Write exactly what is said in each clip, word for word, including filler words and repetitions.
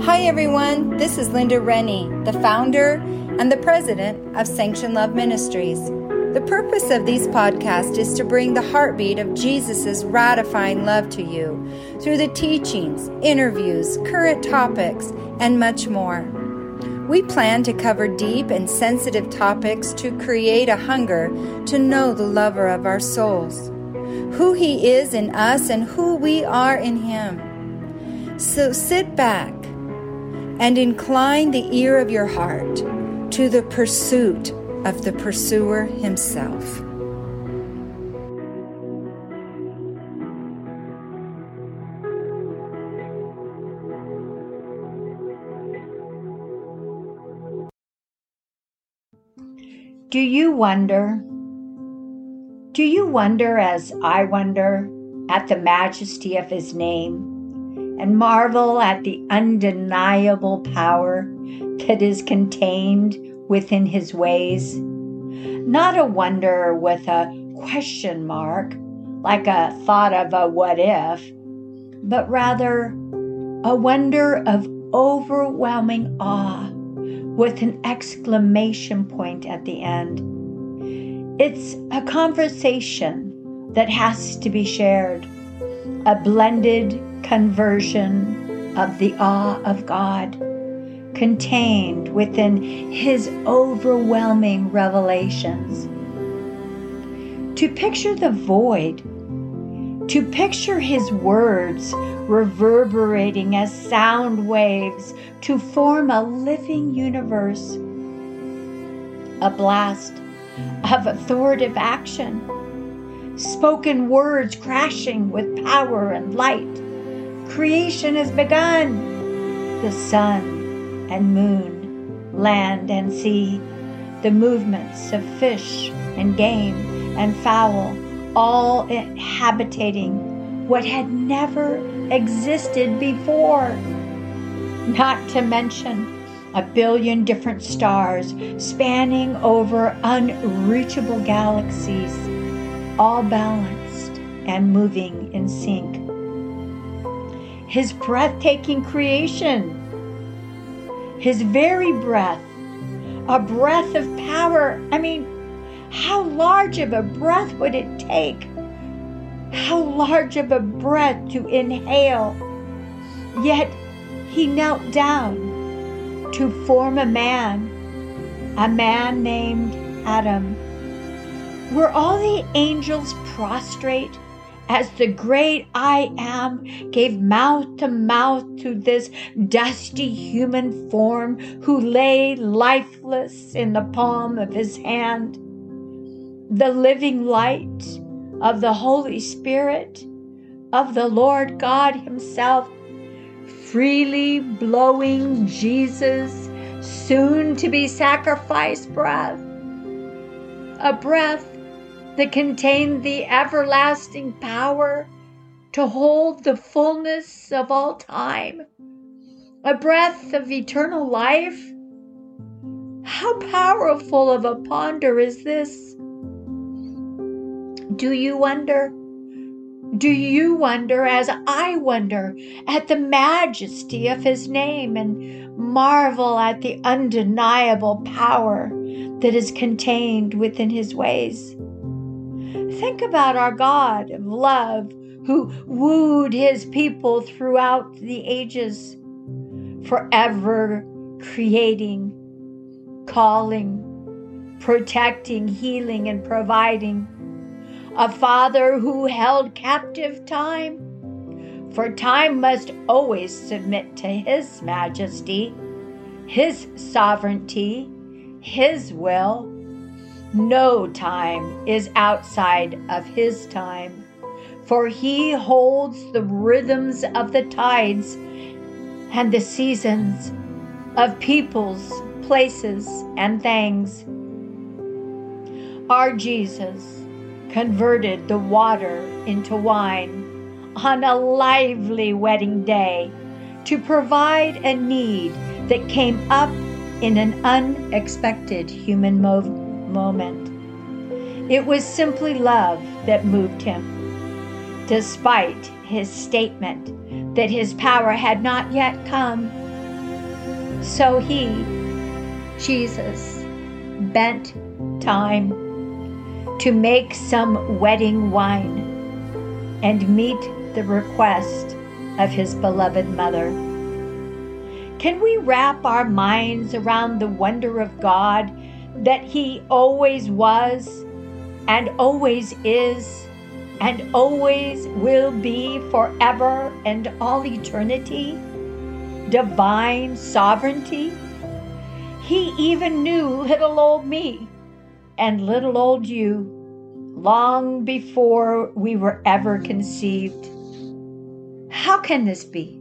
Hi everyone, this is Linda Rennie, the founder and the president of Sanction Love Ministries. The purpose of these podcasts is to bring the heartbeat of Jesus' ratifying love to you through the teachings, interviews, current topics, and much more. We plan to cover deep and sensitive topics to create a hunger to know the lover of our souls, who he is in us and who we are in him. So sit back and incline the ear of your heart to the pursuit of the pursuer himself. Do you wonder? Do you wonder as I wonder at the majesty of his name? And marvel at the undeniable power that is contained within his ways. Not a wonder with a question mark, like a thought of a what if, but rather a wonder of overwhelming awe with an exclamation point at the end. It's a conversation that has to be shared, a blended conversion of the awe of God contained within his overwhelming revelations. To picture the void, to picture his words reverberating as sound waves to form a living universe, a blast of authoritative action, spoken words crashing with power and light. Creation has begun. The sun and moon, land and sea, the movements of fish and game and fowl, all inhabiting what had never existed before. Not to mention a billion different stars spanning over unreachable galaxies, all balanced and moving in sync. His breathtaking creation, his very breath, a breath of power. I mean, how large of a breath would it take? How large of a breath to inhale? Yet he knelt down to form a man, a man named Adam. Were all the angels prostrate as the great I Am gave mouth to mouth to this dusty human form who lay lifeless in the palm of his hand? The living light of the Holy Spirit of the Lord God himself, freely blowing Jesus' soon to be sacrificed breath, a breath that contained the everlasting power to hold the fullness of all time, a breath of eternal life. How powerful of a ponder is this? Do you wonder? Do you wonder as I wonder at the majesty of his name and marvel at the undeniable power that is contained within his ways? Think about our God of love who wooed his people throughout the ages, forever creating, calling, protecting, healing, and providing. A father who held captive time, for time must always submit to his majesty, his sovereignty, his will. No time is outside of his time, for he holds the rhythms of the tides and the seasons of peoples, places, and things. Our Jesus converted the water into wine on a lively wedding day to provide a need that came up in an unexpected human mo- moment. It was simply love that moved him, despite his statement that his power had not yet come. So he, Jesus, bent time to make some wedding wine and meet the request of his beloved mother. Can we wrap our minds around the wonder of God that he always was and always is and always will be forever and all eternity? Divine sovereignty? He even knew little old me and little old you long before we were ever conceived. How can this be?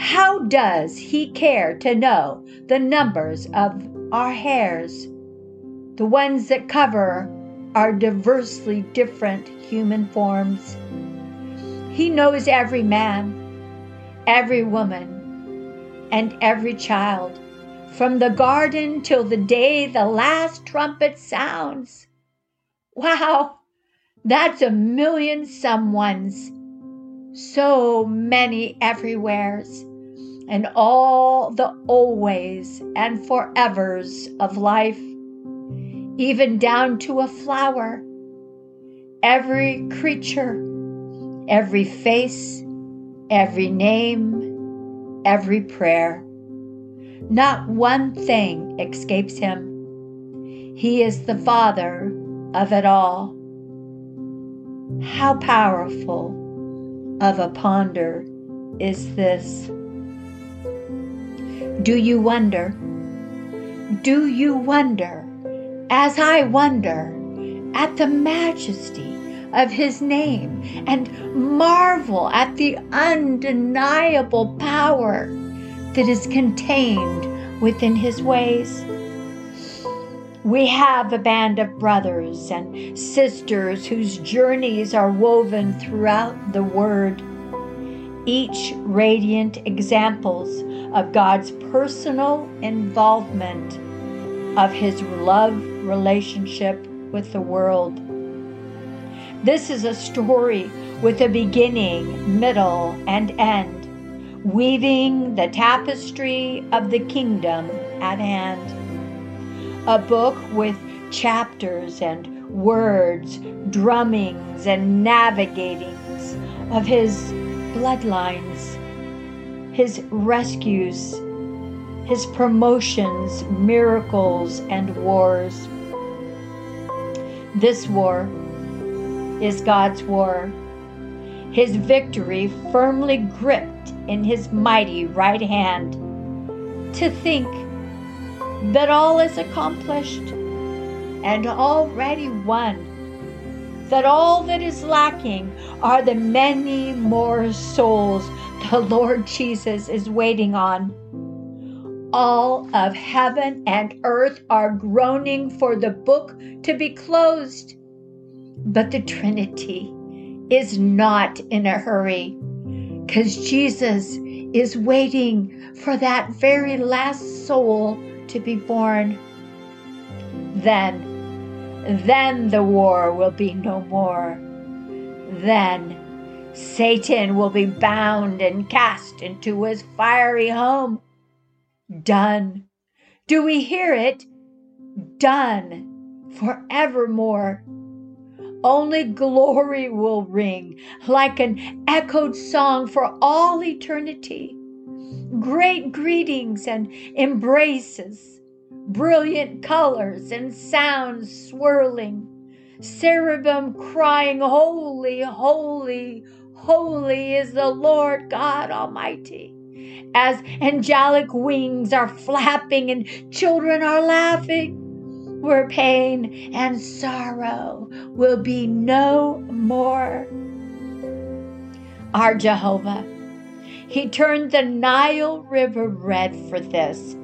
How does he care to know the numbers of our hairs, the ones that cover our diversely different human forms? He knows every man, every woman, and every child, from the garden till the day the last trumpet sounds. Wow, that's a million someones. So many everywheres, and all the always and forevers of life, even down to a flower, every creature, every face, every name, every prayer. Not one thing escapes him. He is the Father of it all. How powerful of a ponder is this? Do you wonder? Do you wonder, as I wonder, at the majesty of his name, and marvel at the undeniable power that is contained within his ways? We have a band of brothers and sisters whose journeys are woven throughout the Word, each radiant examples of God's personal involvement of his love relationship with the world. This is a story with a beginning, middle, and end, weaving the tapestry of the kingdom at hand. A book with chapters and words, drummings and navigatings of his bloodlines, his rescues, his promotions, miracles, and wars. This war is God's war, his victory firmly gripped in his mighty right hand. To think that all is accomplished and already won, that all that is lacking are the many more souls the Lord Jesus is waiting on. All of heaven and earth are groaning for the book to be closed, but the Trinity is not in a hurry, because Jesus is waiting for that very last soul to be born. Then, then the war will be no more. Then Satan will be bound and cast into his fiery home. Done. Do we hear it? Done. Forevermore. Only glory will ring like an echoed song for all eternity. Great greetings and embraces, brilliant colors and sounds swirling, cherubim crying, holy, holy, holy is the Lord God Almighty, as angelic wings are flapping and children are laughing, where pain and sorrow will be no more. Our Jehovah, he turned the Nile River red for this.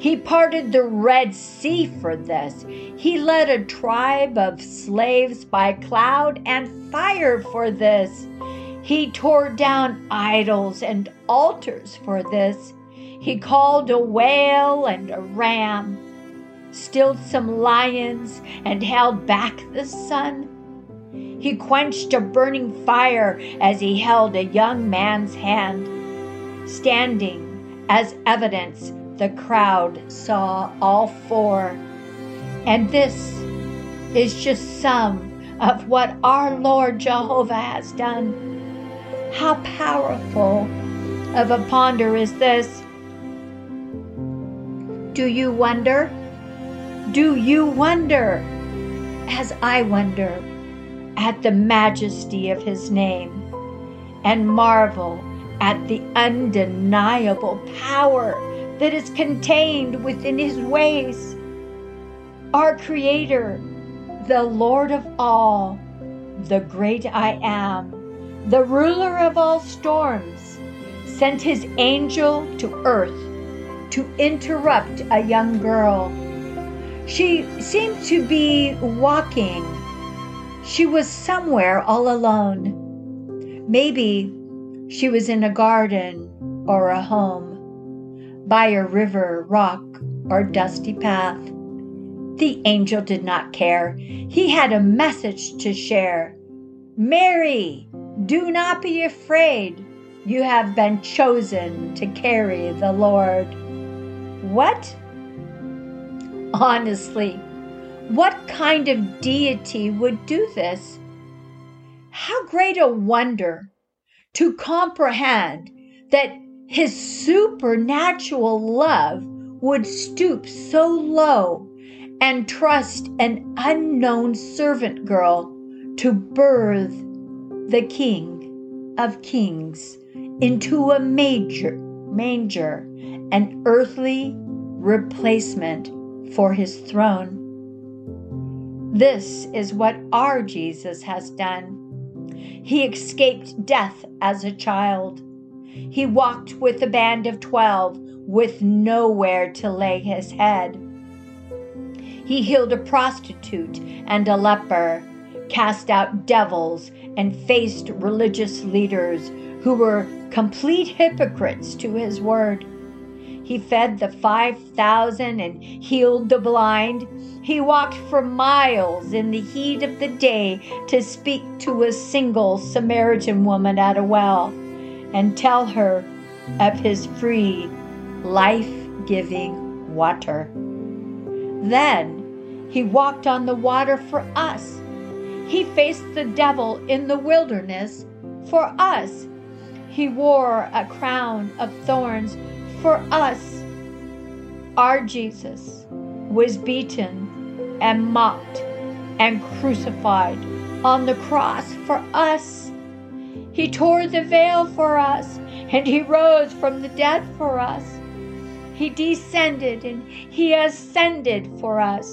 He parted the Red Sea for this. He led a tribe of slaves by cloud and fire for this. He tore down idols and altars for this. He called a whale and a ram, stilled some lions and held back the sun. He quenched a burning fire as he held a young man's hand. Standing as evidence, the crowd saw all four. And this is just some of what our Lord Jehovah has done. How powerful of a ponder is this? Do you wonder? Do you wonder, as I wonder, at the majesty of his name, and marvel at the undeniable power that is contained within his ways? Our Creator, the Lord of all, the great I am, the ruler of all storms, sent his angel to earth to interrupt a young girl. She seemed to be walking. She was somewhere all alone. Maybe she was in a garden or a home, by a river, rock, or dusty path. The angel did not care. He had a message to share. Mary, do not be afraid. You have been chosen to carry the Lord. What? Honestly, what kind of deity would do this? How great a wonder to comprehend that his supernatural love would stoop so low and trust an unknown servant girl to birth the King of Kings into a major manger, an earthly replacement for his throne. This is what our Jesus has done. He escaped death as a child. He walked with a band of twelve with nowhere to lay his head. He healed a prostitute and a leper, cast out devils, and faced religious leaders who were complete hypocrites to his word. He fed the five thousand and healed the blind. He walked for miles in the heat of the day to speak to a single Samaritan woman at a well and tell her of his free, life-giving water. Then he walked on the water for us. He faced the devil in the wilderness for us. He wore a crown of thorns for us. Our Jesus was beaten and mocked and crucified on the cross for us. He tore the veil for us, and he rose from the dead for us. He descended and he ascended for us.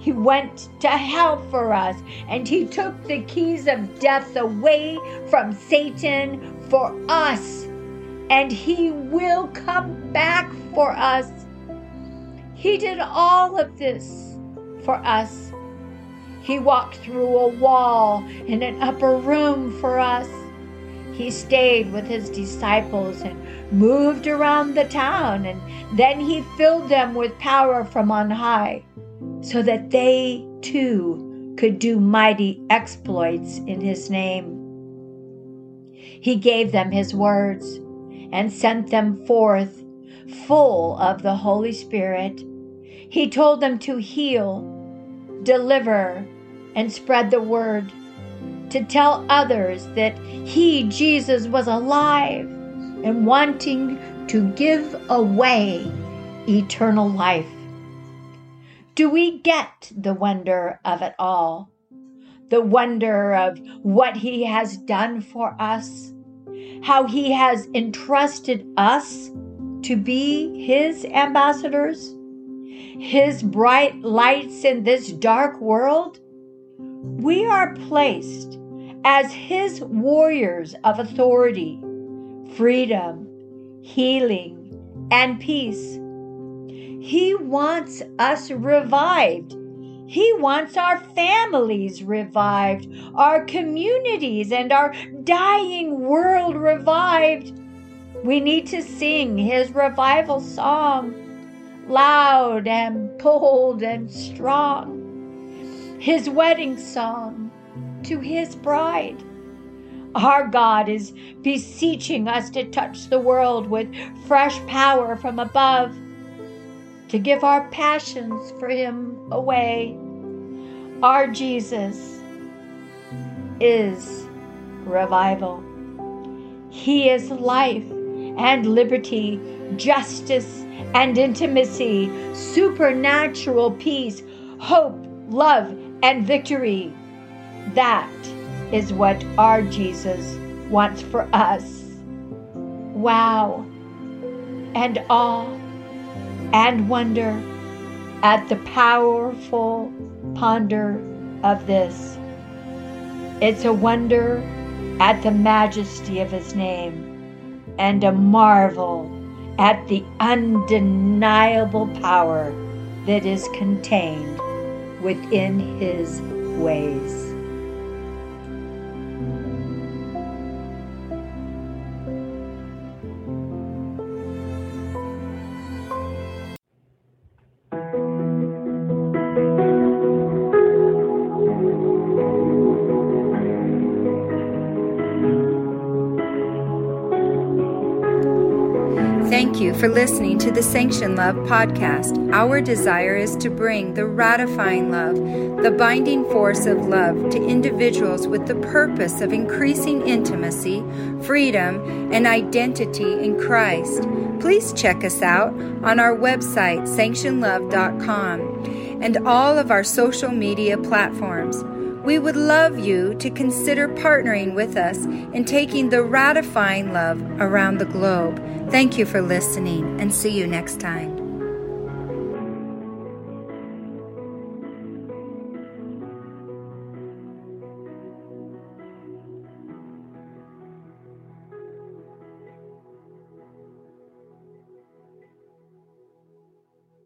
He went to hell for us, and he took the keys of death away from Satan for us, and he will come back for us. He did all of this for us. He walked through a wall in an upper room for us. He stayed with his disciples and moved around the town, and then he filled them with power from on high, so that they too could do mighty exploits in his name. He gave them his words and sent them forth full of the Holy Spirit. He told them to heal, deliver, and spread the word, to tell others that he, Jesus, was alive and wanting to give away eternal life. Do we get the wonder of it all? The wonder of what he has done for us? How he has entrusted us to be his ambassadors? His bright lights in this dark world? We are placed as his warriors of authority, freedom, healing, and peace. He wants us revived. He wants our families revived, our communities and our dying world revived. We need to sing his revival song loud and bold and strong, his wedding song to his bride. Our God is beseeching us to touch the world with fresh power from above, to give our passions for him away. Our Jesus is revival. He is life and liberty, justice and intimacy, supernatural peace, hope, love, and victory. That is what our Jesus wants for us. Wow and awe and wonder at the powerful ponder of this. It's a wonder at the majesty of his name and a marvel at the undeniable power that is contained within his ways. Thank you for listening to the Sanction Love podcast. Our desire is to bring the ratifying love, the binding force of love to individuals with the purpose of increasing intimacy, freedom, and identity in Christ. Please check us out on our website, sanction love dot com, and all of our social media platforms. We would love you to consider partnering with us in taking the ratifying love around the globe. Thank you for listening, and see you next time.